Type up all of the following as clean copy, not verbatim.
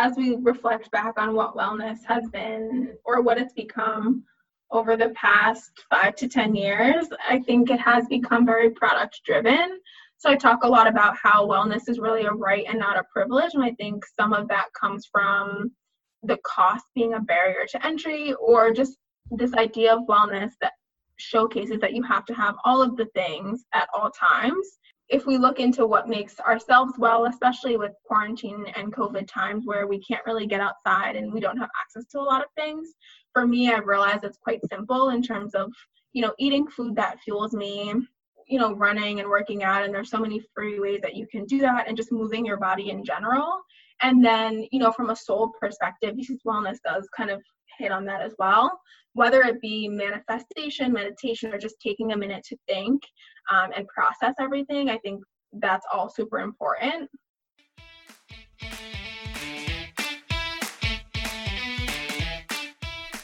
as we reflect back on what wellness has been or what it's become over the past 5 to 10 years, I think it has become very product driven. So I talk a lot about how wellness is really a right and not a privilege. And I think some of that comes from the cost being a barrier to entry, or just this idea of wellness that showcases that you have to have all of the things at all times. If we look into what makes ourselves well, especially with quarantine and COVID times where we can't really get outside and we don't have access to a lot of things, for me, I've realized it's quite simple in terms of, eating food that fuels me, running and working out. And there's so many free ways that you can do that, and just moving your body in general. And then, from a soul perspective, because wellness does kind of hit on that as well, whether it be manifestation, meditation, or just taking a minute to think and process everything, I think that's all super important.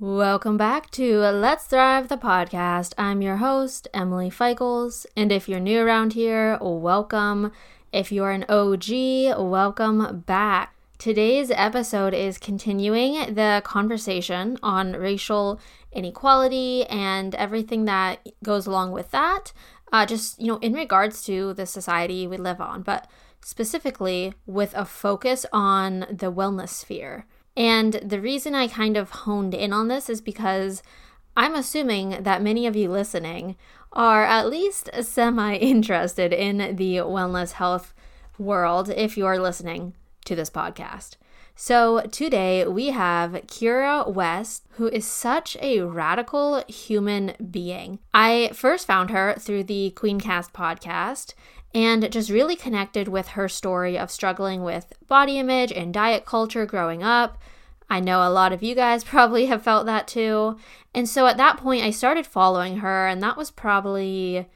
Welcome back to Let's Thrive, the podcast. I'm your host, Emily Feichels, and if you're new around here, welcome. If you're an OG, welcome back. Today's episode is continuing the conversation on racial inequality and everything that goes along with that, in regards to the society we live on, but specifically with a focus on the wellness sphere. And the reason I kind of honed in on this is because I'm assuming that many of you listening are at least semi-interested in the wellness health world if you're listening to this podcast. So today we have Kira West, who is such a radical human being. I first found her through the Queen Cast podcast and just really connected with her story of struggling with body image and diet culture growing up. I know a lot of you guys probably have felt that too. And so at that point, I started following her, and that was probably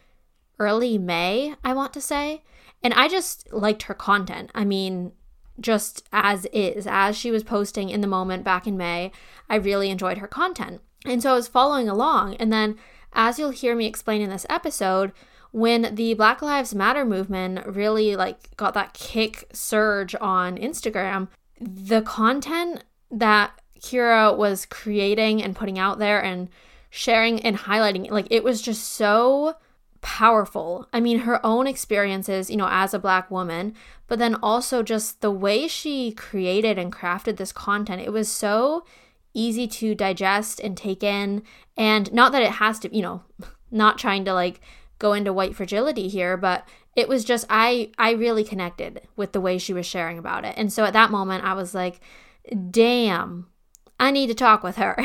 early May, I want to say. And I just liked her content. I mean, just as is, as she was posting in the moment back in May, I really enjoyed her content. And so I was following along. And then, as you'll hear me explain in this episode, when the Black Lives Matter movement really got that kick surge on Instagram, the content that Kira was creating and putting out there and sharing and highlighting, it was just so powerful. I mean, her own experiences, as a Black woman, but then also just the way she created and crafted this content, it was so easy to digest and take in. And not that it has to, not trying to go into white fragility here, but it was just, I really connected with the way she was sharing about it. And so at that moment, I was like, damn, I need to talk with her.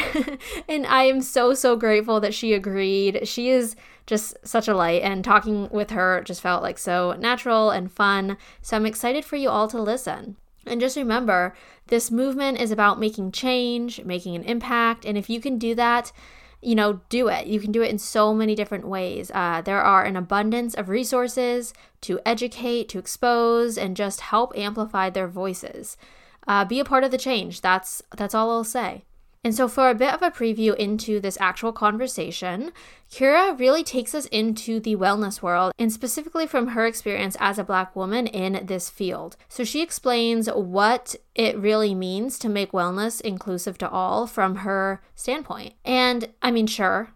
And I am so, so grateful that she agreed. She is just such a light, and talking with her just felt so natural and fun. So I'm excited for you all to listen. And just remember, this movement is about making change, making an impact. And if you can do that, do it. You can do it in so many different ways. There are an abundance of resources to educate, to expose, and just help amplify their voices. Be a part of the change. That's all I'll say. And so for a bit of a preview into this actual conversation, Kira really takes us into the wellness world, and specifically from her experience as a Black woman in this field. So she explains what it really means to make wellness inclusive to all from her standpoint. And I mean, sure,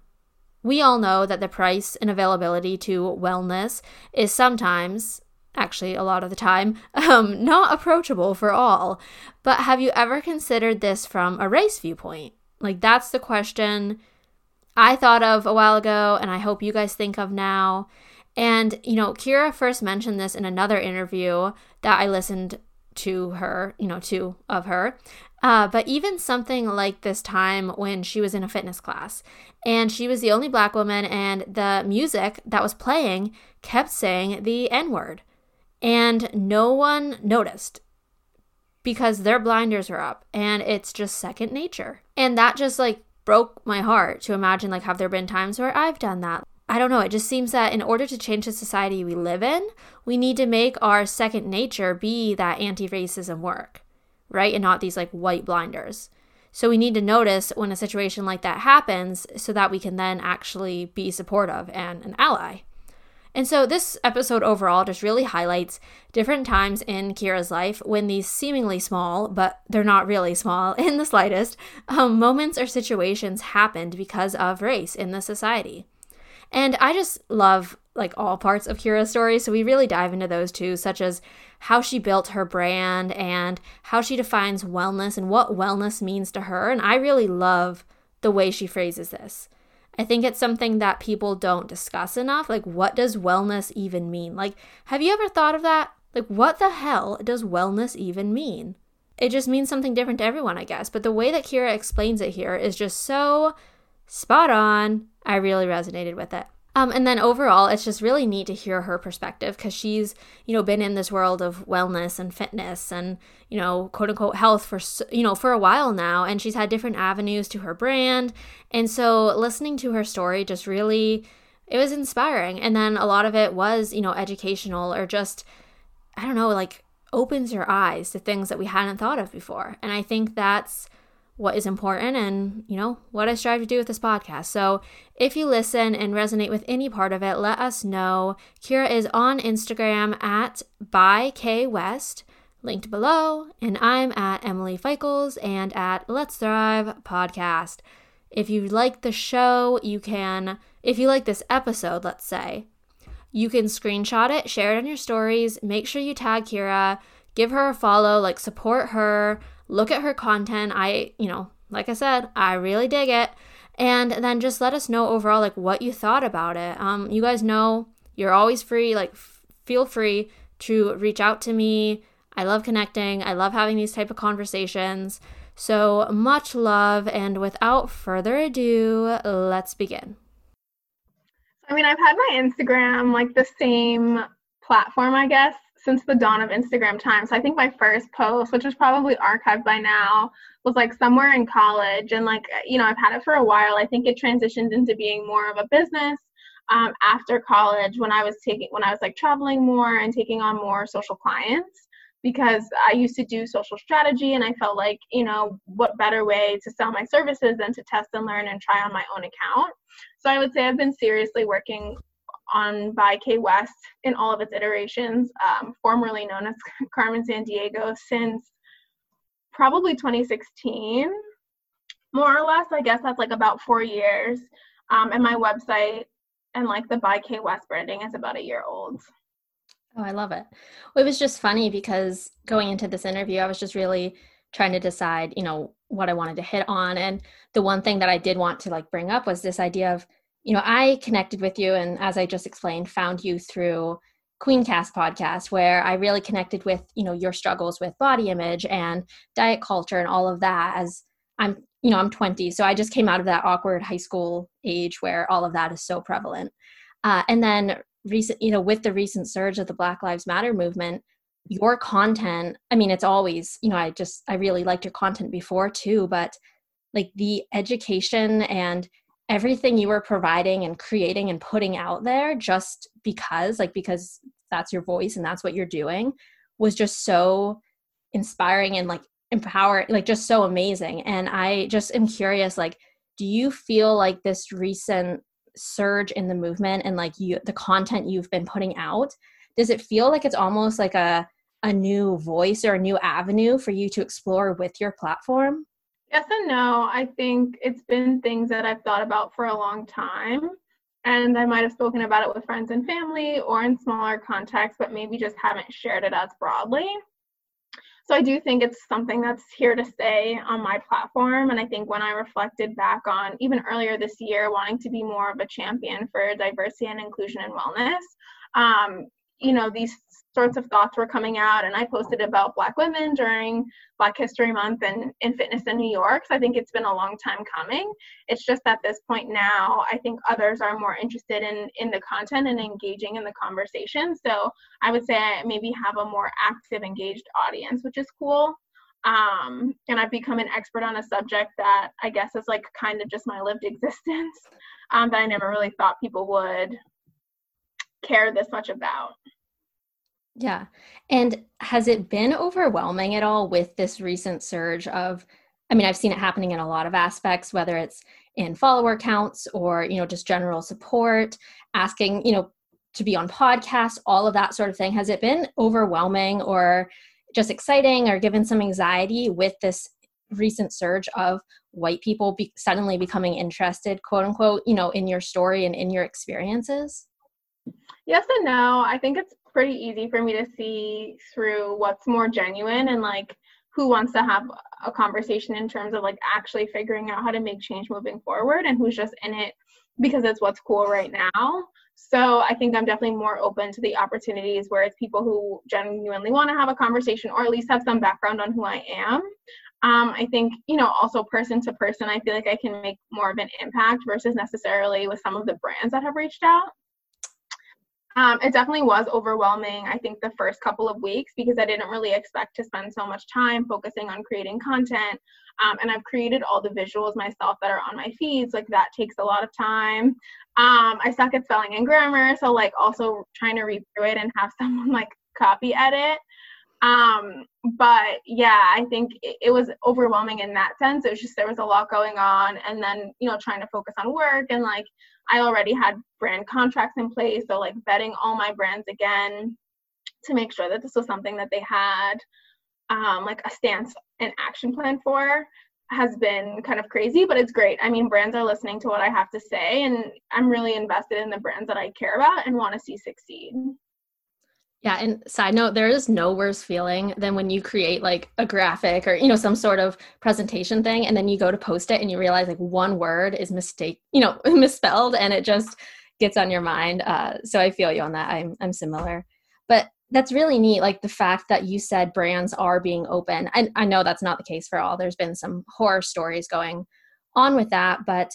we all know that the price and availability to wellness is sometimes, actually a lot of the time, not approachable for all. But have you ever considered this from a race viewpoint? That's the question I thought of a while ago, and I hope you guys think of now. And, Kira first mentioned this in another interview that I listened to her, of her. But even something like this time when she was in a fitness class and she was the only Black woman, and the music that was playing kept saying the N-word. And no one noticed because their blinders were up, and it's just second nature. And that just broke my heart to imagine, like, have there been times where I've done that? I don't know. It just seems that in order to change the society we live in, we need to make our second nature be that anti-racism work, right? And not these, like, white blinders. So we need to notice when a situation like that happens so that we can then actually be supportive and an ally. And so this episode overall just really highlights different times in Kira's life when these seemingly small, but they're not really small in the slightest, moments or situations happened because of race in the society. And I just love, like, all parts of Kira's story, so we really dive into those too, such as how she built her brand and how she defines wellness and what wellness means to her. And I really love the way she phrases this. I think it's something that people don't discuss enough. Like, what does wellness even mean? Like, have you ever thought of that? Like, what the hell does wellness even mean? It just means something different to everyone, I guess. But the way that Kira explains it here is just so spot on. I really resonated with it. And then overall, it's just really neat to hear her perspective because she's, you know, been in this world of wellness and fitness and, you know, quote unquote health for, you know, for a while now. And she's had different avenues to her brand. And so listening to her story just really, it was inspiring. And then a lot of it was, you know, educational or just, I don't know, like opens your eyes to things that we hadn't thought of before. And I think that's what is important and, you know, what I strive to do with this podcast. So if you listen and resonate with any part of it, let us know. Kira is on Instagram at ByKWest, linked below, and I'm at Emily Feichels and at Let's Thrive Podcast. If you like the show, you can, if you like this episode, let's say, you can screenshot it, share it on your stories, make sure you tag Kira, give her a follow, like support her, look at her content. I, you know, like I said, I really dig it. And then just let us know overall, like, what you thought about it. You guys know you're always free. Like, feel free to reach out to me. I love connecting. I love having these type of conversations. So much love. And without further ado, let's begin. I mean, I've had my Instagram, like, the same platform, I guess, since the dawn of Instagram time. So I think my first post, which was probably archived by now, was like somewhere in college. And, like, you know, I've had it for a while. I think it transitioned into being more of a business after college when I was traveling more and taking on more social clients, because I used to do social strategy and I felt like, you know, what better way to sell my services than to test and learn and try on my own account. So I would say I've been seriously working on ByKWest in all of its iterations, formerly known as Carmen San Diego, since probably 2016, more or less. I guess that's like about 4 years. And my website and, like, the ByKWest branding is about a year old. Oh, I love it. Well, it was just funny because going into this interview, I was just really trying to decide, you know, what I wanted to hit on. And the one thing that I did want to, like, bring up was this idea of, you know, I connected with you and, as I just explained, found you through Queen Cast podcast, where I really connected with, you know, your struggles with body image and diet culture and all of that, as I'm, you know, I'm 20. So I just came out of that awkward high school age where all of that is so prevalent. And then recent, you know, with the recent surge of the Black Lives Matter movement, your content, I mean, it's always, you know, I really liked your content before too, but, like, the education and everything you were providing and creating and putting out there, just because that's your voice and that's what you're doing, was just so inspiring and, like, empowering, like, just so amazing. And I just am curious, like, do you feel like this recent surge in the movement and, like, the content you've been putting out, does it feel like it's almost like a new voice or a new avenue for you to explore with your platform? Yes and no. I think it's been things that I've thought about for a long time, and I might have spoken about it with friends and family or in smaller contexts, but maybe just haven't shared it as broadly. So I do think it's something that's here to stay on my platform. And I think when I reflected back on even earlier this year, wanting to be more of a champion for diversity and inclusion and wellness, you know, these sorts of thoughts were coming out, and I posted about Black women during Black History Month and in fitness in New York. So I think it's been a long time coming. It's just at this point now, I think others are more interested in the content and engaging in the conversation. So I would say I maybe have a more active, engaged audience, which is cool. And I've become an expert on a subject that I guess is like kind of just my lived existence, that I never really thought people would care this much about. Yeah. And has it been overwhelming at all with this recent surge of, I mean, I've seen it happening in a lot of aspects, whether it's in follower counts or, you know, just general support, asking, you know, to be on podcasts, all of that sort of thing. Has it been overwhelming or just exciting or given some anxiety with this recent surge of white people suddenly becoming interested, quote unquote, you know, in your story and in your experiences? Yes and no. I think it's pretty easy for me to see through what's more genuine and like who wants to have a conversation in terms of like actually figuring out how to make change moving forward and who's just in it because it's what's cool right now. So I think I'm definitely more open to the opportunities where it's people who genuinely want to have a conversation or at least have some background on who I am. I think, you know, also person to person, I feel like I can make more of an impact versus necessarily with some of the brands that have reached out. It definitely was overwhelming, I think, the first couple of weeks because I didn't really expect to spend so much time focusing on creating content. And I've created all the visuals myself that are on my feeds. Like, that takes a lot of time. I suck at spelling and grammar. So, like, also trying to read through it and have someone, like, copy edit. But, yeah, I think it was overwhelming in that sense. It was just there was a lot going on. And then, you know, trying to focus on work and, like, I already had brand contracts in place, so like vetting all my brands again to make sure that this was something that they had like a stance and action plan for has been kind of crazy, but it's great. I mean, brands are listening to what I have to say, and I'm really invested in the brands that I care about and want to see succeed. Yeah. And side note, there is no worse feeling than when you create like a graphic or, you know, some sort of presentation thing, and then you go to post it and you realize like one word is misspelled and it just gets on your mind. So I feel you on that. I'm similar, but that's really neat. Like the fact that you said brands are being open. And I know that's not the case for all, there's been some horror stories going on with that, but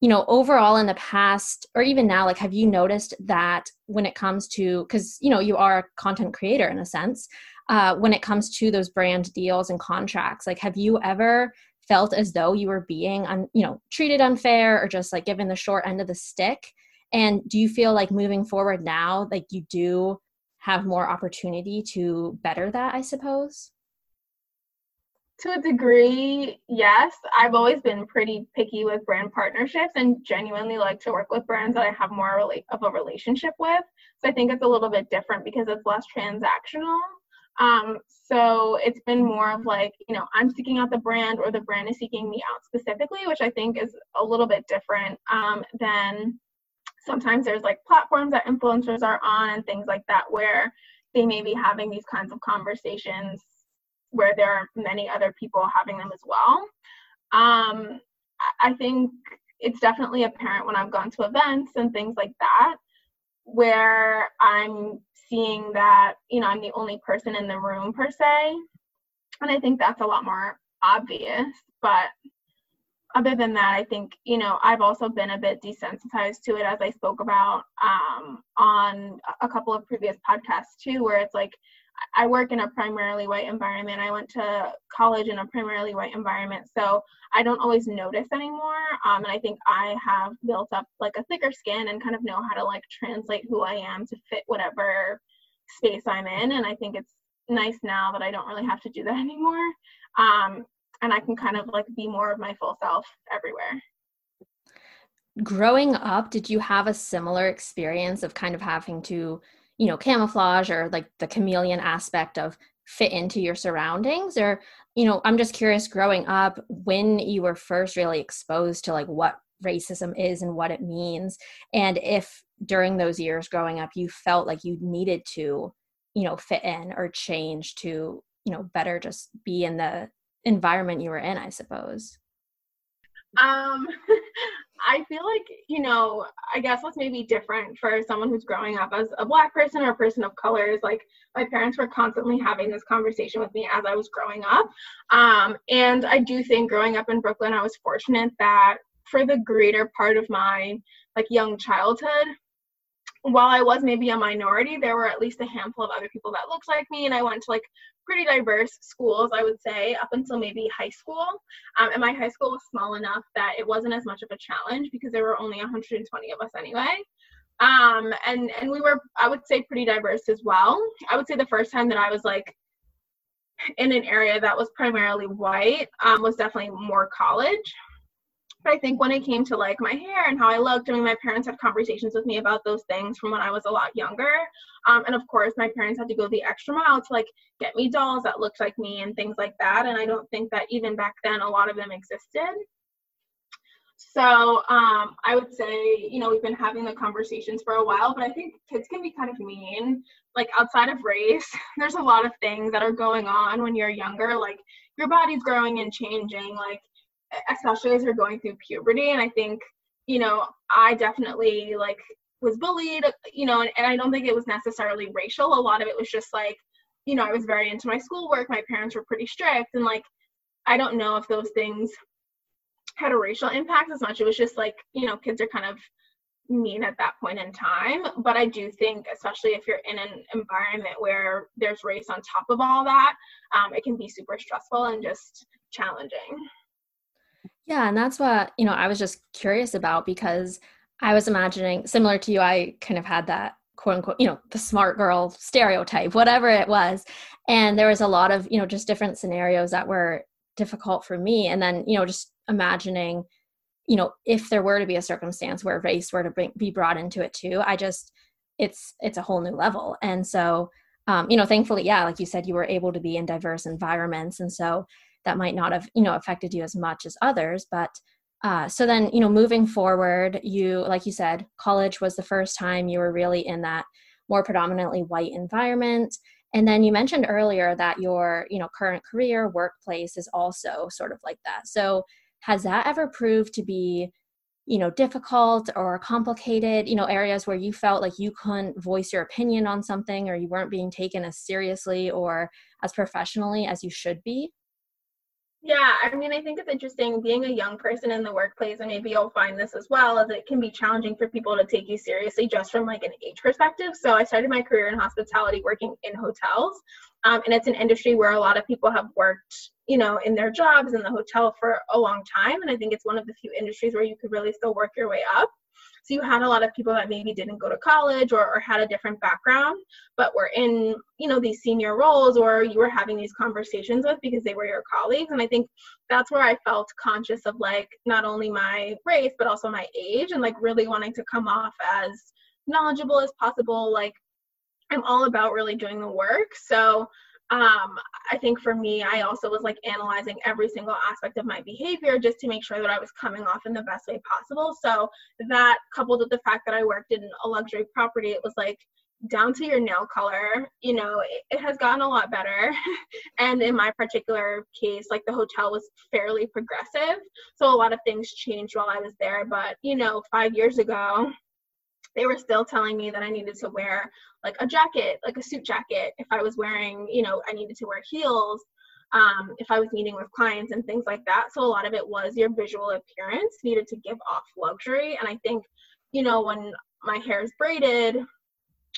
you know, overall in the past or even now, like, have you noticed that when it comes to, cause you know, you are a content creator in a sense, when it comes to those brand deals and contracts, like, have you ever felt as though you were being, treated unfair or just like given the short end of the stick? And do you feel like moving forward now, like you do have more opportunity to better that, I suppose? To a degree, yes. I've always been pretty picky with brand partnerships and genuinely like to work with brands that I have more of a relationship with. So I think it's a little bit different because it's less transactional. So it's been more of like, you know, I'm seeking out the brand or the brand is seeking me out specifically, which I think is a little bit different than sometimes there's like platforms that influencers are on and things like that where they may be having these kinds of conversations where there are many other people having them as well. I think it's definitely apparent when I've gone to events and things like that, where I'm seeing that, you know, I'm the only person in the room per se. And I think that's a lot more obvious. But other than that, I think, you know, I've also been a bit desensitized to it, as I spoke about on a couple of previous podcasts too, where it's like, I work in a primarily white environment. I went to college in a primarily white environment. So I don't always notice anymore. And I think I have built up like a thicker skin and kind of know how to like translate who I am to fit whatever space I'm in. And I think it's nice now that I don't really have to do that anymore. And I can kind of like be more of my full self everywhere. Growing up, did you have a similar experience of kind of having to, you know, camouflage or like the chameleon aspect of fit into your surroundings? Or, you know, I'm just curious, growing up, when you were first really exposed to like what racism is and what it means, and if during those years growing up you felt like you needed to, you know, fit in or change to, you know, better just be in the environment you were in, I suppose. I feel like, you know, I guess what's maybe different for someone who's growing up as a Black person or a person of color is like my parents were constantly having this conversation with me as I was growing up. And I do think growing up in Brooklyn, I was fortunate that for the greater part of my like young childhood, while I was maybe a minority, there were at least a handful of other people that looked like me. And I went to like pretty diverse schools, I would say, up until maybe high school. And my high school was small enough that it wasn't as much of a challenge because there were only 120 of us anyway. And we were, I would say, pretty diverse as well. I would say the first time that I was like in an area that was primarily white was definitely more college. But I think when it came to like my hair and how I looked, I mean, my parents had conversations with me about those things from when I was a lot younger. And of course, my parents had to go the extra mile to like get me dolls that looked like me and things like that. And I don't think that even back then, a lot of them existed. So I would say, you know, we've been having the conversations for a while, but I think kids can be kind of mean, like outside of race. There's a lot of things that are going on when you're younger, like your body's growing and changing, like especially as you're going through puberty. And I think, you know, I definitely like was bullied, you know, and I don't think it was necessarily racial. A lot of it was just like, you know, I was very into my schoolwork. My parents were pretty strict. And like, I don't know if those things had a racial impact as much. It was just like, you know, kids are kind of mean at that point in time. But I do think, especially if you're in an environment where there's race on top of all that, it can be super stressful and just challenging. Yeah. And that's what, you know, I was just curious about, because I was imagining, similar to you, I kind of had that quote unquote, you know, the smart girl stereotype, whatever it was. And there was a lot of, you know, just different scenarios that were difficult for me. And then, you know, just imagining, you know, if there were to be a circumstance where race were to be brought into it too, I just, it's a whole new level. And so, you know, thankfully, yeah, like you said, you were able to be in diverse environments. And so that might not have, you know, affected you as much as others. But so then, you know, moving forward, you, like you said, college was the first time you were really in that more predominantly white environment. And then you mentioned earlier that your, you know, current career workplace is also sort of like that. So has that ever proved to be, you know, difficult or complicated, you know, areas where you felt like you couldn't voice your opinion on something, or you weren't being taken as seriously or as professionally as you should be? Yeah, I mean, I think it's interesting being a young person in the workplace, and maybe you'll find this as well, as it can be challenging for people to take you seriously just from like an age perspective. So I started my career in hospitality working in hotels, and it's an industry where a lot of people have worked, you know, in their jobs in the hotel for a long time. And I think it's one of the few industries where you could really still work your way up. So you had a lot of people that maybe didn't go to college or had a different background, but were in, you know, these senior roles, or you were having these conversations with because they were your colleagues. And I think that's where I felt conscious of like not only my race, but also my age, and like really wanting to come off as knowledgeable as possible. Like I'm all about really doing the work. So I think for me, I also was like analyzing every single aspect of my behavior just to make sure that I was coming off in the best way possible. So that, coupled with the fact that I worked in a luxury property, it was like down to your nail color, you know, it has gotten a lot better. And in my particular case, like the hotel was fairly progressive. So a lot of things changed while I was there. But, you know, 5 years ago, they were still telling me that I needed to wear like a jacket, like a suit jacket. If I was wearing, you know, I needed to wear heels, if I was meeting with clients and things like that. So a lot of it was your visual appearance needed to give off luxury. And I think, you know, when my hair is braided,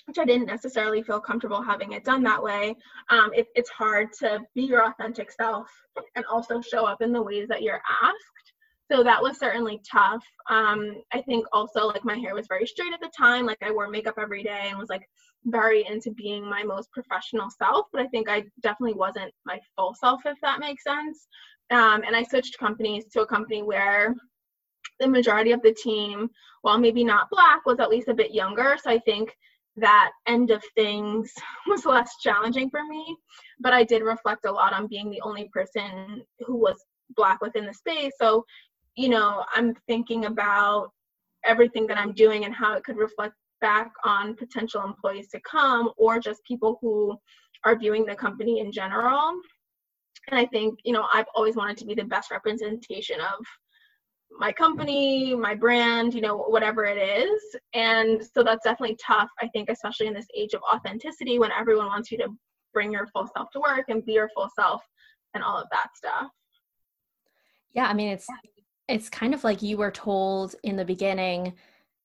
which I didn't necessarily feel comfortable having it done that way, it's hard to be your authentic self and also show up in the ways that you're asked. So that was certainly tough. I think also like my hair was very straight at the time. Like I wore makeup every day and was like very into being my most professional self. But I think I definitely wasn't my full self, if that makes sense. And I switched companies to a company where the majority of the team, while maybe not Black, was at least a bit younger. So I think that end of things was less challenging for me. But I did reflect a lot on being the only person who was Black within the space. So, you know, I'm thinking about everything that I'm doing and how it could reflect back on potential employees to come, or just people who are viewing the company in general. And I think, you know, I've always wanted to be the best representation of my company, my brand, you know, whatever it is. And so that's definitely tough, I think, especially in this age of authenticity, when everyone wants you to bring your full self to work and be your full self and all of that stuff. Yeah, I mean, it's kind of like you were told in the beginning,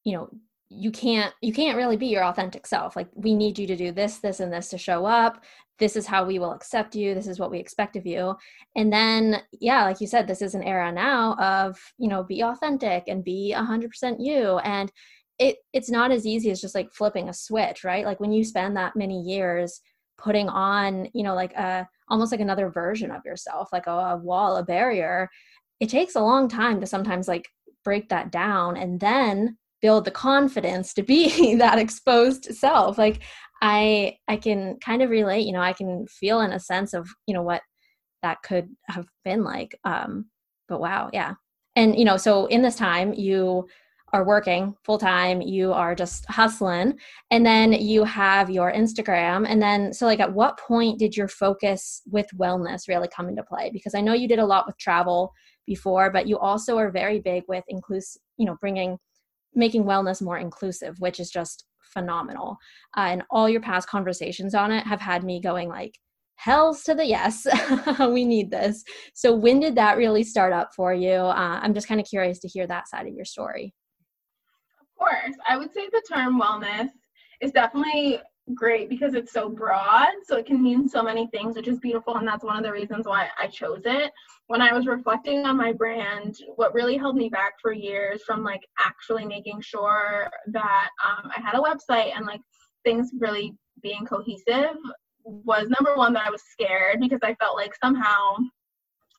you know, you can't really be your authentic self. Like, we need you to do this, this, and this to show up. this is how we will accept you. This is what we expect of you. And then, yeah, like you said, this is an era now of, you know, be authentic and be 100% you. And it's not as easy as just like flipping a switch, right? Like when you spend that many years putting on, you know, like almost like another version of yourself, like a wall, a barrier, it takes a long time to sometimes like break that down and then build the confidence to be that exposed self. Like I can kind of relate, you know, I can feel in a sense of, you know, what that could have been like. But wow. Yeah. And, you know, so in this time you are working full time, you are just hustling, and then you have your Instagram. And then, so like at what point did your focus with wellness really come into play? Because I know you did a lot with travel before, but you also are very big with making wellness more inclusive, which is just phenomenal. And all your past conversations on it have had me going like, hells to the yes, we need this. So when did that really start up for you? I'm just kind of curious to hear that side of your story. Of course. I would say the term wellness is definitely great because it's so broad. So it can mean so many things, which is beautiful. And that's one of the reasons why I chose it. When I was reflecting on my brand, what really held me back for years from like actually making sure that I had a website and like things really being cohesive was, number one, that I was scared because I felt like somehow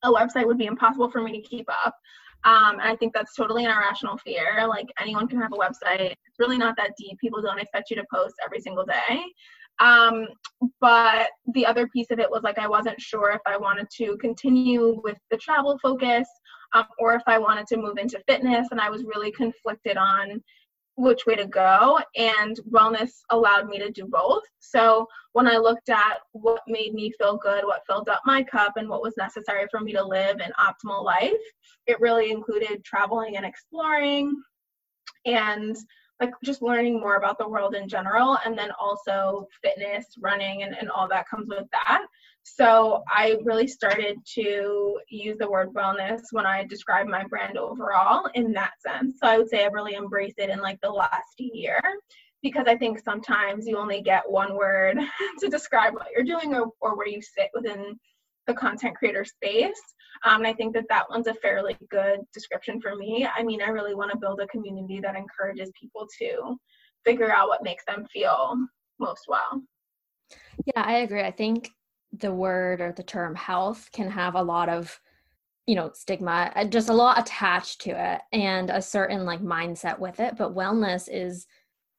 a website would be impossible for me to keep up. And I think that's totally an irrational fear. Like anyone can have a website. It's really not that deep. People don't expect you to post every single day. But the other piece of it was like, I wasn't sure if I wanted to continue with the travel focus, or if I wanted to move into fitness. And I was really conflicted on which way to go, and wellness allowed me to do both. So when I looked at what made me feel good, what filled up my cup, and what was necessary for me to live an optimal life, it really included traveling and exploring and like just learning more about the world in general, and then also fitness, running, and all that comes with that. So I really started to use the word wellness when I describe my brand overall in that sense. So I would say I've really embraced it in like the last year, because I think sometimes you only get one word to describe what you're doing or where you sit within the content creator space. And I think that one's a fairly good description for me. I mean, I really want to build a community that encourages people to figure out what makes them feel most well. Yeah, I agree. I think the word or the term health can have a lot of, you know, stigma, just a lot attached to it and a certain like mindset with it. But wellness is,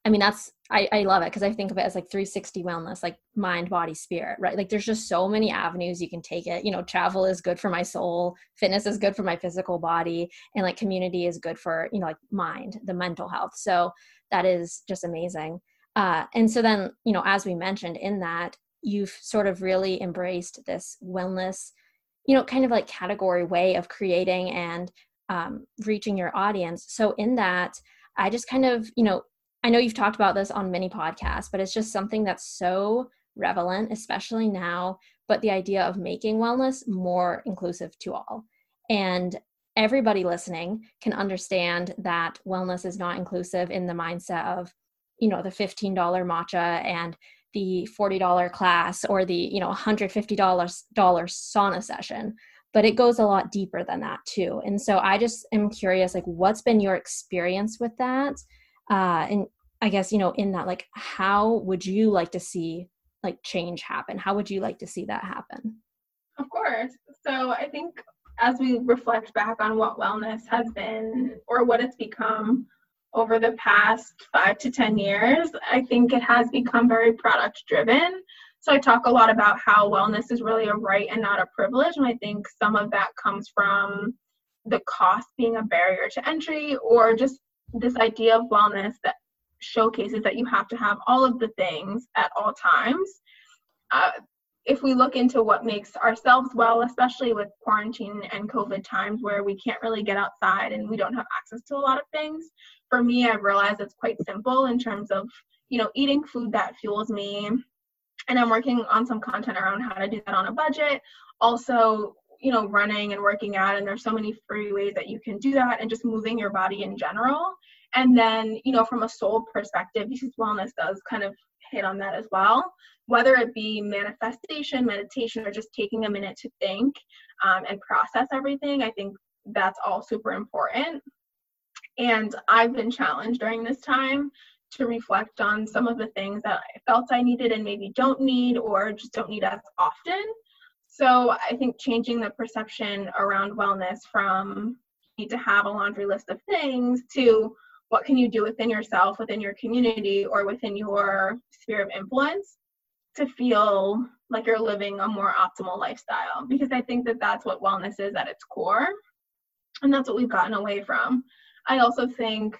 I mean, that's, I love it because I think of it as like 360 wellness, like mind, body, spirit, right? Like there's just so many avenues you can take it. You know, travel is good for my soul. Fitness is good for my physical body. And like community is good for, you know, like mind, the mental health. So that is just amazing. And so then, you know, as we mentioned in that, you've sort of really embraced this wellness, you know, kind of like category way of creating and reaching your audience. So in that, I just kind of, you know, I know you've talked about this on many podcasts, but it's just something that's so relevant, especially now, but the idea of making wellness more inclusive to all. And everybody listening can understand that wellness is not inclusive in the mindset of, you know, the $15 matcha and the $40 class or the, you know, $150 sauna session, but it goes a lot deeper than that too. And so I just am curious, like, what's been your experience with that? And I guess, you know, in that, like, how would you like to see like change happen? How would you like to see that happen? Of course. So I think as we reflect back on what wellness has been or what it's become over the past 5 to 10 years, I think it has become very product driven. So I talk a lot about how wellness is really a right and not a privilege. And I think some of that comes from the cost being a barrier to entry, or just this idea of wellness that showcases that you have to have all of the things at all times. If we look into what makes ourselves well, especially with quarantine and COVID times where we can't really get outside and we don't have access to a lot of things, for me, I've realized it's quite simple in terms of, you know, eating food that fuels me. And I'm working on some content around how to do that on a budget. Also, you know, running and working out, and there's so many free ways that you can do that, and just moving your body in general. And then, you know, from a soul perspective, because wellness does kind of hit on that as well, whether it be manifestation, meditation, or just taking a minute to think and process everything, I think that's all super important. And I've been challenged during this time to reflect on some of the things that I felt I needed and maybe don't need, or just don't need as often. So I think changing the perception around wellness from you need to have a laundry list of things to what can you do within yourself, within your community, or within your sphere of influence to feel like you're living a more optimal lifestyle. Because I think that that's what wellness is at its core. And that's what we've gotten away from. I also think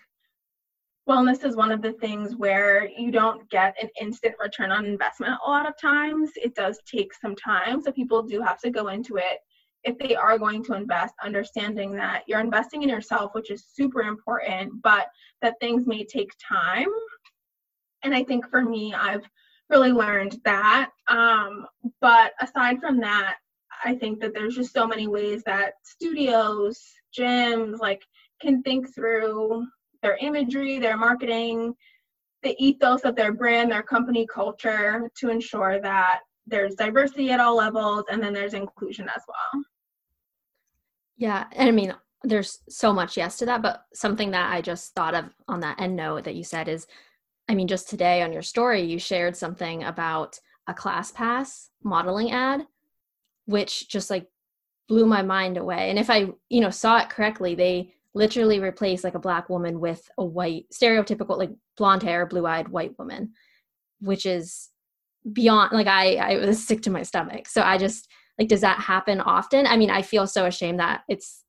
wellness is one of the things where you don't get an instant return on investment a lot of times. It does take some time. So people do have to go into it, if they are going to invest, understanding that you're investing in yourself, which is super important, but that things may take time. And I think for me, I've really learned that. But aside from that, I think that there's just so many ways that studios, gyms, like, can think through their imagery, their marketing, the ethos of their brand, their company culture, to ensure that there's diversity at all levels, and then there's inclusion as well. Yeah, and I mean, there's so much yes to that, but something that I just thought of on that end note that you said is, I mean, just today on your story, you shared something about a ClassPass modeling ad, which just like blew my mind away. And if I, you know, saw it correctly, they literally replaced like a Black woman with a white, stereotypical, like blonde hair, blue-eyed white woman, which is beyond, like, I was sick to my stomach. So I just, like, does that happen often? I mean, I feel so ashamed that it's,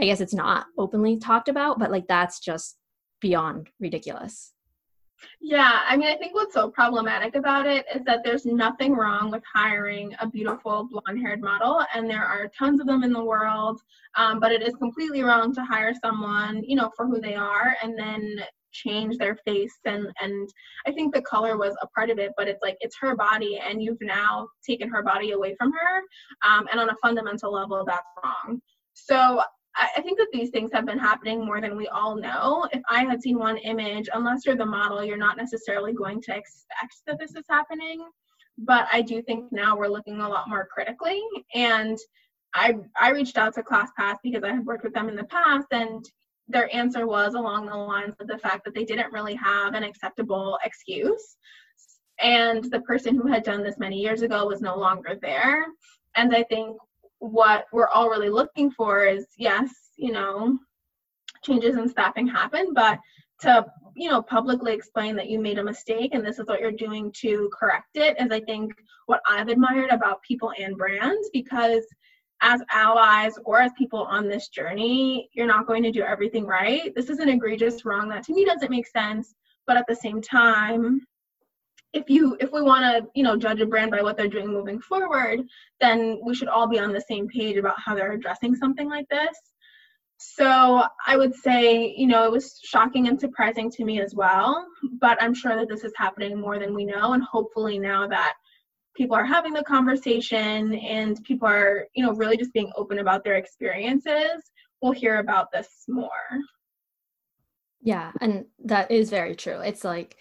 I guess it's not openly talked about, but like, that's just beyond ridiculous. Yeah. I mean, I think what's so problematic about it is that there's nothing wrong with hiring a beautiful blonde-haired model, and there are tons of them in the world. But it is completely wrong to hire someone, you know, for who they are and then change their face. And I think the color was a part of it, but it's like, it's her body, and you've now taken her body away from her. And on a fundamental level, that's wrong. So I think that these things have been happening more than we all know. If I had seen one image, unless you're the model, you're not necessarily going to expect that this is happening. But I do think now we're looking a lot more critically. And I reached out to ClassPass because I had worked with them in the past, and their answer was along the lines of the fact that they didn't really have an acceptable excuse. And the person who had done this many years ago was no longer there. And I think what we're all really looking for is, yes, you know, changes in staffing happen, but to, you know, publicly explain that you made a mistake and this is what you're doing to correct it is, I think, what I've admired about people and brands, because as allies or as people on this journey, you're not going to do everything right. This is an egregious wrong that to me doesn't make sense, but at the same time, if we want to, you know, judge a brand by what they're doing moving forward, then we should all be on the same page about how they're addressing something like this. So I would say, you know, it was shocking and surprising to me as well, but I'm sure that this is happening more than we know. And hopefully now that people are having the conversation and people are, you know, really just being open about their experiences, we'll hear about this more. Yeah. And that is very true. It's like,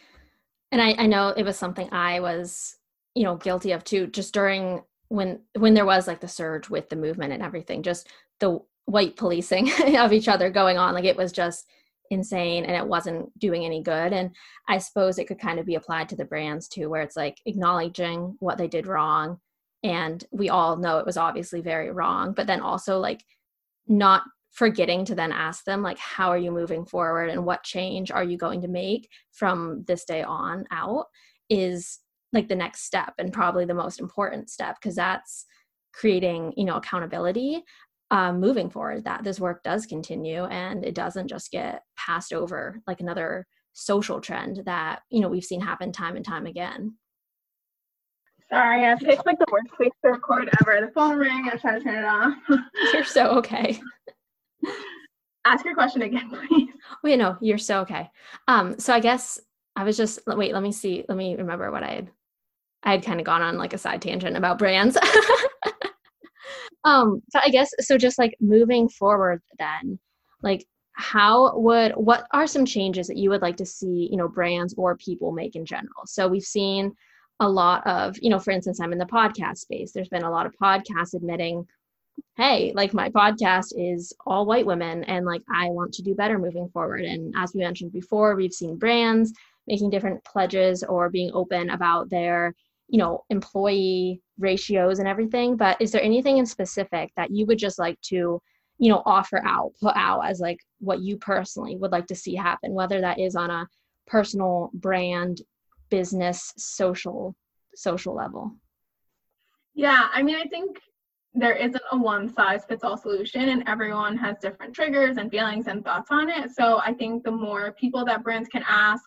and I know it was something I was, you know, guilty of too, just during when there was like the surge with the movement and everything, just the white policing of each other going on. Like, it was just insane, and it wasn't doing any good. And I suppose it could kind of be applied to the brands too, where it's like acknowledging what they did wrong. And we all know it was obviously very wrong, but then also like not forgetting to then ask them, like, how are you moving forward and what change are you going to make from this day on out is like the next step, and probably the most important step, because that's creating, you know, accountability moving forward, that this work does continue and it doesn't just get passed over like another social trend that, you know, we've seen happen time and time again. Sorry, I've picked like the worst place to record ever. The phone rang, I tried to turn it off. You're so okay. Ask your question again, please. Wait, no, you're so okay. So I guess I was just, wait, let me see. Let me remember what I had kind of gone on like a side tangent about brands. So I guess, so just like moving forward then, like what are some changes that you would like to see, you know, brands or people make in general? So we've seen a lot of, you know, for instance, I'm in the podcast space. There's been a lot of podcasts admitting, hey, like my podcast is all white women and like I want to do better moving forward. And as we mentioned before, we've seen brands making different pledges or being open about their, you know, employee ratios and everything. But is there anything in specific that you would just like to, you know, offer out, put out as like what you personally would like to see happen, whether that is on a personal, brand, business, social level? Yeah, I mean, I think there isn't a one-size-fits-all solution, and everyone has different triggers and feelings and thoughts on it. So I think the more people that brands can ask,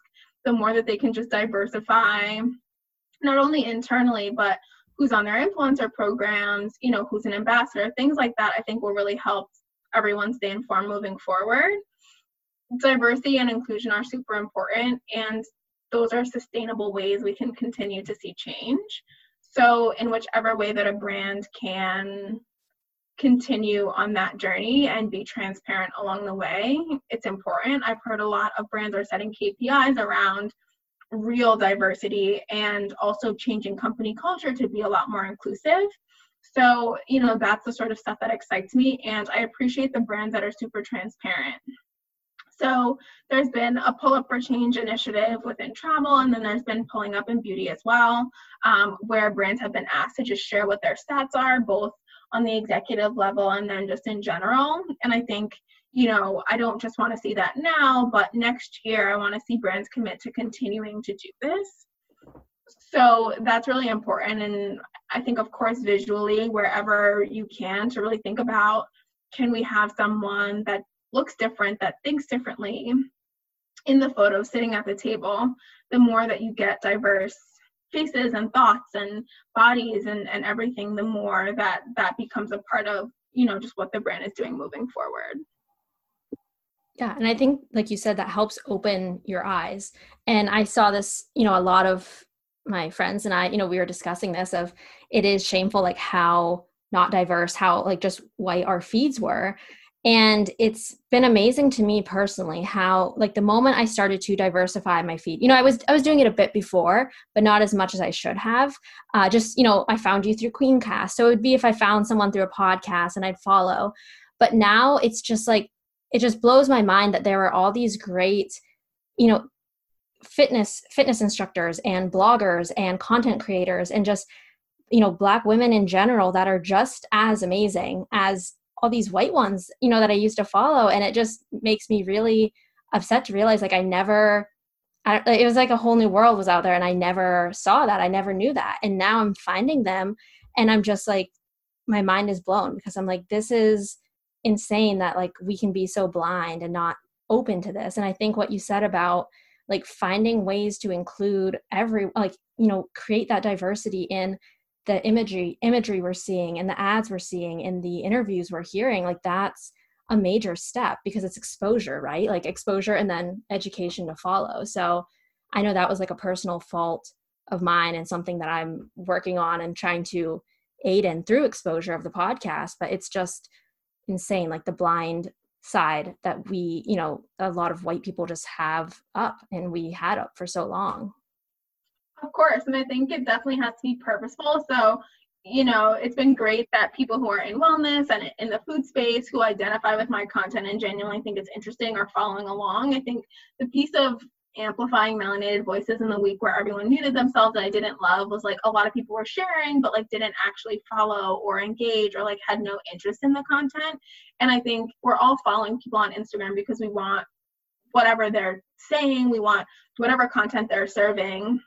the more that they can just diversify, not only internally, but who's on their influencer programs, you know, who's an ambassador, things like that, I think will really help everyone stay informed moving forward. Diversity and inclusion are super important, and those are sustainable ways we can continue to see change. So in whichever way that a brand can continue on that journey and be transparent along the way, it's important. I've heard a lot of brands are setting KPIs around real diversity and also changing company culture to be a lot more inclusive. So, you know, that's the sort of stuff that excites me, and I appreciate the brands that are super transparent. So there's been a Pull Up for Change initiative within travel, and then there's been Pulling Up in Beauty as well, where brands have been asked to just share what their stats are, both on the executive level and then just in general. And I think, you know, I don't just want to see that now, but next year I want to see brands commit to continuing to do this. So that's really important. And I think, of course, visually, wherever you can, to really think about, can we have someone that looks different, that thinks differently in the photo sitting at the table? The more that you get diverse faces and thoughts and bodies and everything, the more that becomes a part of, you know, just what the brand is doing moving forward. Yeah. And I think, like you said, that helps open your eyes. And I saw this, you know, a lot of my friends and I, you know, we were discussing this of, it is shameful, like how not diverse, how like just white our feeds were. And it's been amazing to me personally how, like, the moment I started to diversify my feed, you know, I was doing it a bit before, but not as much as I should have. Just, you know, I found you through Queen Cast. So it would be if I found someone through a podcast and I'd follow. But now it's just like, it just blows my mind that there are all these great, you know, fitness instructors and bloggers and content creators and just, you know, Black women in general that are just as amazing as all these white ones, you know, that I used to follow. And it just makes me really upset to realize, like, it was like a whole new world was out there and I never saw that. I never knew that. And now I'm finding them and I'm just like, my mind is blown, because I'm like, this is insane that like we can be so blind and not open to this. And I think what you said about like finding ways to include every, like, you know, create that diversity in the imagery we're seeing and the ads we're seeing and the interviews we're hearing, like that's a major step, because it's exposure, right? Like exposure and then education to follow. So I know that was like a personal fault of mine and something that I'm working on and trying to aid in through exposure of the podcast. But it's just insane, like the blind side that we, you know, a lot of white people just have up, and we had up for so long. Of course. And I think it definitely has to be purposeful. So, you know, it's been great that people who are in wellness and in the food space who identify with my content and genuinely think it's interesting are following along. I think the piece of amplifying melanated voices in the week where everyone muted themselves that I didn't love was like a lot of people were sharing, but like didn't actually follow or engage or like had no interest in the content. And I think we're all following people on Instagram because we want whatever they're saying, we want whatever content they're serving.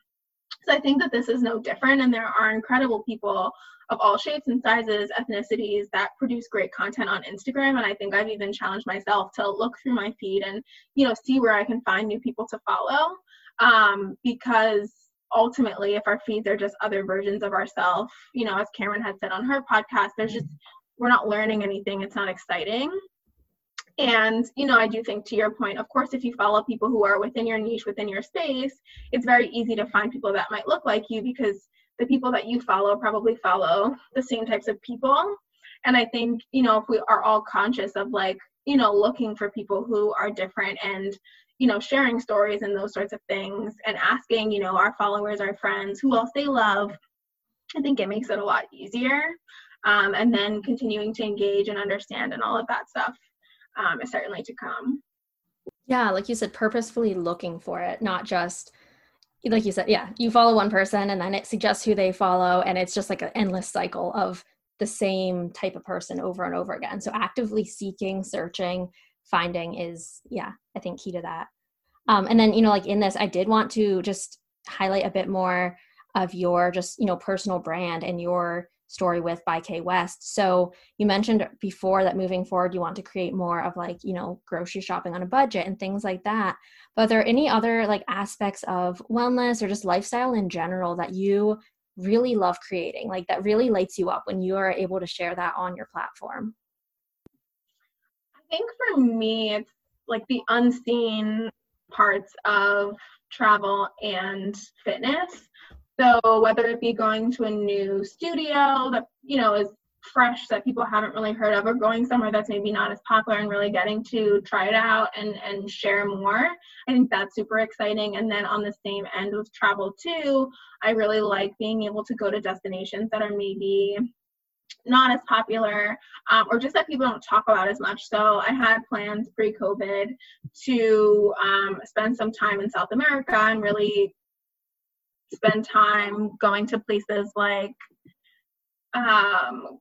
So I think that this is no different, and there are incredible people of all shapes and sizes, ethnicities that produce great content on Instagram. And I think I've even challenged myself to look through my feed and, you know, see where I can find new people to follow, because ultimately if our feeds are just other versions of ourselves, you know, as Cameron had said on her podcast, we're not learning anything. It's not exciting. And, you know, I do think, to your point, of course, if you follow people who are within your niche, within your space, it's very easy to find people that might look like you, because the people that you follow probably follow the same types of people. And I think, you know, if we are all conscious of like, you know, looking for people who are different and, you know, sharing stories and those sorts of things, and asking, you know, our followers, our friends, who else they love. I think it makes it a lot easier. And then continuing to engage and understand and all of that stuff is certainly to come. Yeah, like you said, purposefully looking for it, not just, like you said, yeah, you follow one person and then it suggests who they follow, and it's just like an endless cycle of the same type of person over and over again. So actively seeking, searching, finding is, yeah, I think key to that. And then, you know, like in this, I did want to just highlight a bit more of your just, you know, personal brand and your story with ByKWest. So you mentioned before that moving forward, you want to create more of like, you know, grocery shopping on a budget and things like that. But are there any other like aspects of wellness or just lifestyle in general that you really love creating, like that really lights you up when you are able to share that on your platform? I think for me, it's like the unseen parts of travel and fitness. So whether it be going to a new studio that, you know, is fresh that people haven't really heard of, or going somewhere that's maybe not as popular and really getting to try it out and share more, I think that's super exciting. And then on the same end with travel too, I really like being able to go to destinations that are maybe not as popular, or just that people don't talk about as much. So I had plans pre-COVID to spend some time in South America and really spend time going to places like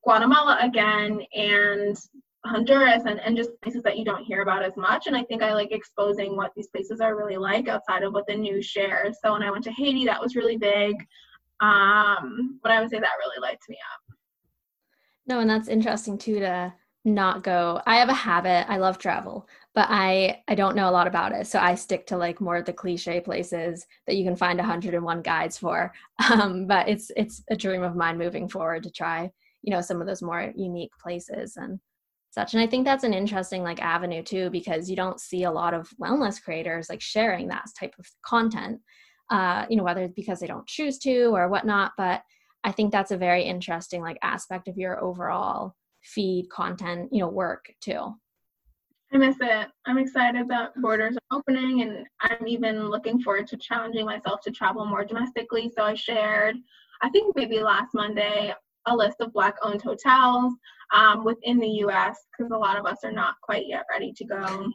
Guatemala again and Honduras and just places that you don't hear about as much. And I think I like exposing what these places are really like outside of what the news shares. So when I went to Haiti, that was really big. But I would say that really lights me up. No, and that's interesting too, to not go. I have a habit. I love travel, but I don't know a lot about it. So I stick to like more of the cliche places that you can find 101 guides for. But it's a dream of mine moving forward to try, you know, some of those more unique places and such. And I think that's an interesting like avenue too, because you don't see a lot of wellness creators like sharing that type of content, you know, whether it's because they don't choose to or whatnot. But I think that's a very interesting like aspect of your overall feed content, you know, work too. I miss it. I'm excited that borders are opening, and I'm even looking forward to challenging myself to travel more domestically. So I shared, I think maybe last Monday, a list of Black-owned hotels within the U.S. because a lot of us are not quite yet ready to go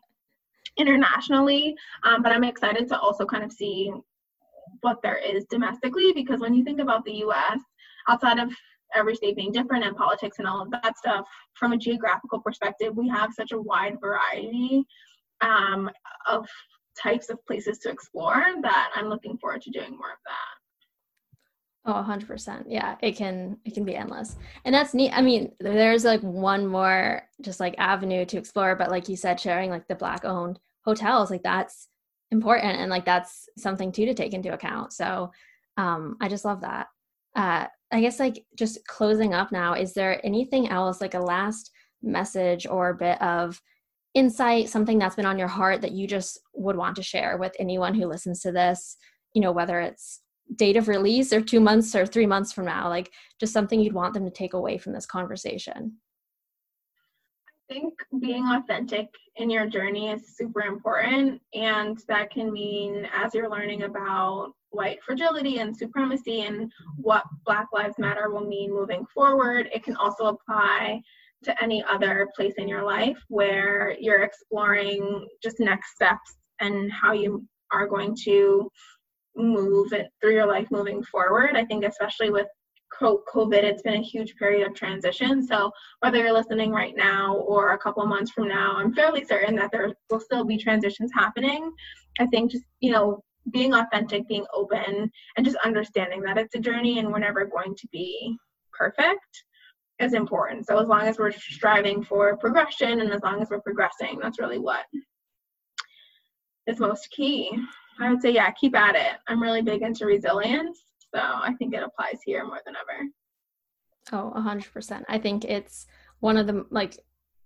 internationally. But I'm excited to also kind of see what there is domestically, because when you think about the U.S., outside of every state being different and politics and all of that stuff, from a geographical perspective, we have such a wide variety of types of places to explore that I'm looking forward to doing more of that. Oh, 100%. Yeah, it can be endless. And that's neat. I mean, there's like one more just like avenue to explore, but like you said, sharing like the Black-owned hotels, like that's important. And like, that's something too, to take into account. So I just love that. I guess like just closing up now, is there anything else, like a last message or a bit of insight, something that's been on your heart that you just would want to share with anyone who listens to this, you know, whether it's date of release or 2 months or 3 months from now, like just something you'd want them to take away from this conversation? I think being authentic in your journey is super important, and that can mean as you're learning about white fragility and supremacy and what Black Lives Matter will mean moving forward, it can also apply to any other place in your life where you're exploring just next steps and how you are going to move it through your life moving forward. I think especially with COVID, it's been a huge period of transition. So whether you're listening right now or a couple months from now, I'm fairly certain that there will still be transitions happening. I think just, you know, being authentic, being open, and just understanding that it's a journey and we're never going to be perfect is important. So as long as we're striving for progression and as long as we're progressing, that's really what is most key. I would say, yeah, keep at it. I'm really big into resilience. So I think it applies here more than ever. Oh, 100%. I think it's one of the, like,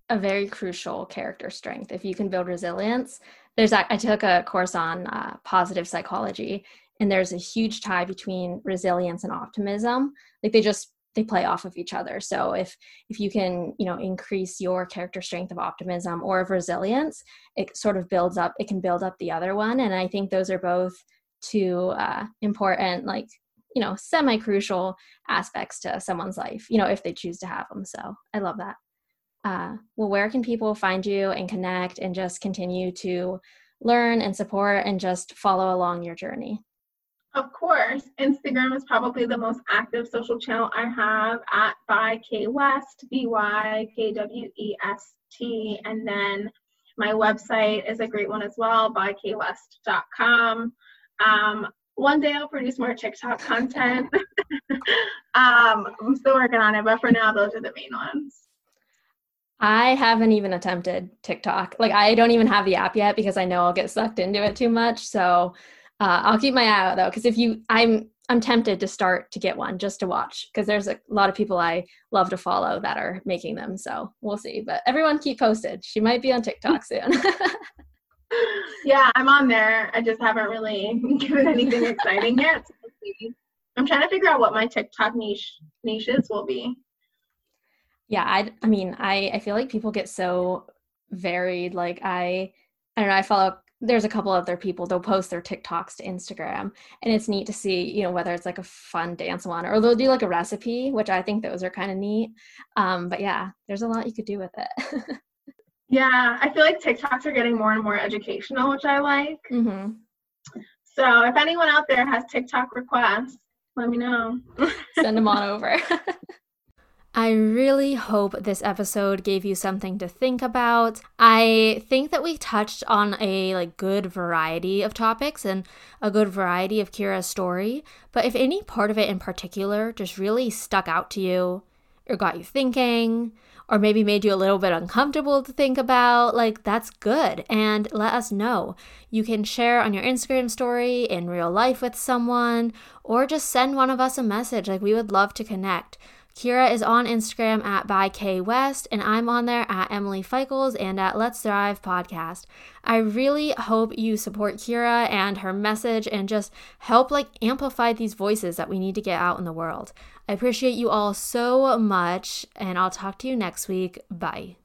a very crucial character strength. If you can build resilience, I took a course on positive psychology, and there's a huge tie between resilience and optimism. Like they just, they play off of each other. So if you can, you know, increase your character strength of optimism or of resilience, it sort of builds up, it can build up the other one. And I think those are both two important, like, you know, semi-crucial aspects to someone's life, you know, if they choose to have them. So I love that. Well, where can people find you and connect and just continue to learn and support and just follow along your journey? Of course, Instagram is probably the most active social channel I have, at ByKWest, ByKWEST. And then my website is a great one as well, ByKWest.com. One day I'll produce more TikTok content. I'm still working on it, but for now, those are the main ones. I haven't even attempted TikTok. Like, I don't even have the app yet because I know I'll get sucked into it too much. So I'll keep my eye out though. Cause if you, I'm tempted to start to get one just to watch, cause there's a lot of people I love to follow that are making them. So we'll see, but everyone keep posted. She might be on TikTok soon. Yeah, I'm on there. I just haven't really given anything exciting yet. So I'm trying to figure out what my TikTok niches will be. Yeah, I mean, I feel like people get so varied. Like, I don't know, I follow, there's a couple other people, they'll post their TikToks to Instagram, and it's neat to see, you know, whether it's like a fun dance one, or they'll do like a recipe, which I think those are kind of neat. But yeah, there's a lot you could do with it. Yeah, I feel like TikToks are getting more and more educational, which I like. Mm-hmm. So if anyone out there has TikTok requests, let me know. Send them on over. I really hope this episode gave you something to think about. I think that we touched on a good variety of topics and a good variety of Kira's story, but if any part of it in particular just really stuck out to you or got you thinking or maybe made you a little bit uncomfortable to think about, that's good. And let us know. You can share on your Instagram story, in real life with someone, or just send one of us a message. We would love to connect. Kira is on Instagram at ByKWest, and I'm on there at Emily Feichels and at Let's Thrive Podcast. I really hope you support Kira and her message and just help amplify these voices that we need to get out in the world. I appreciate you all so much, and I'll talk to you next week. Bye.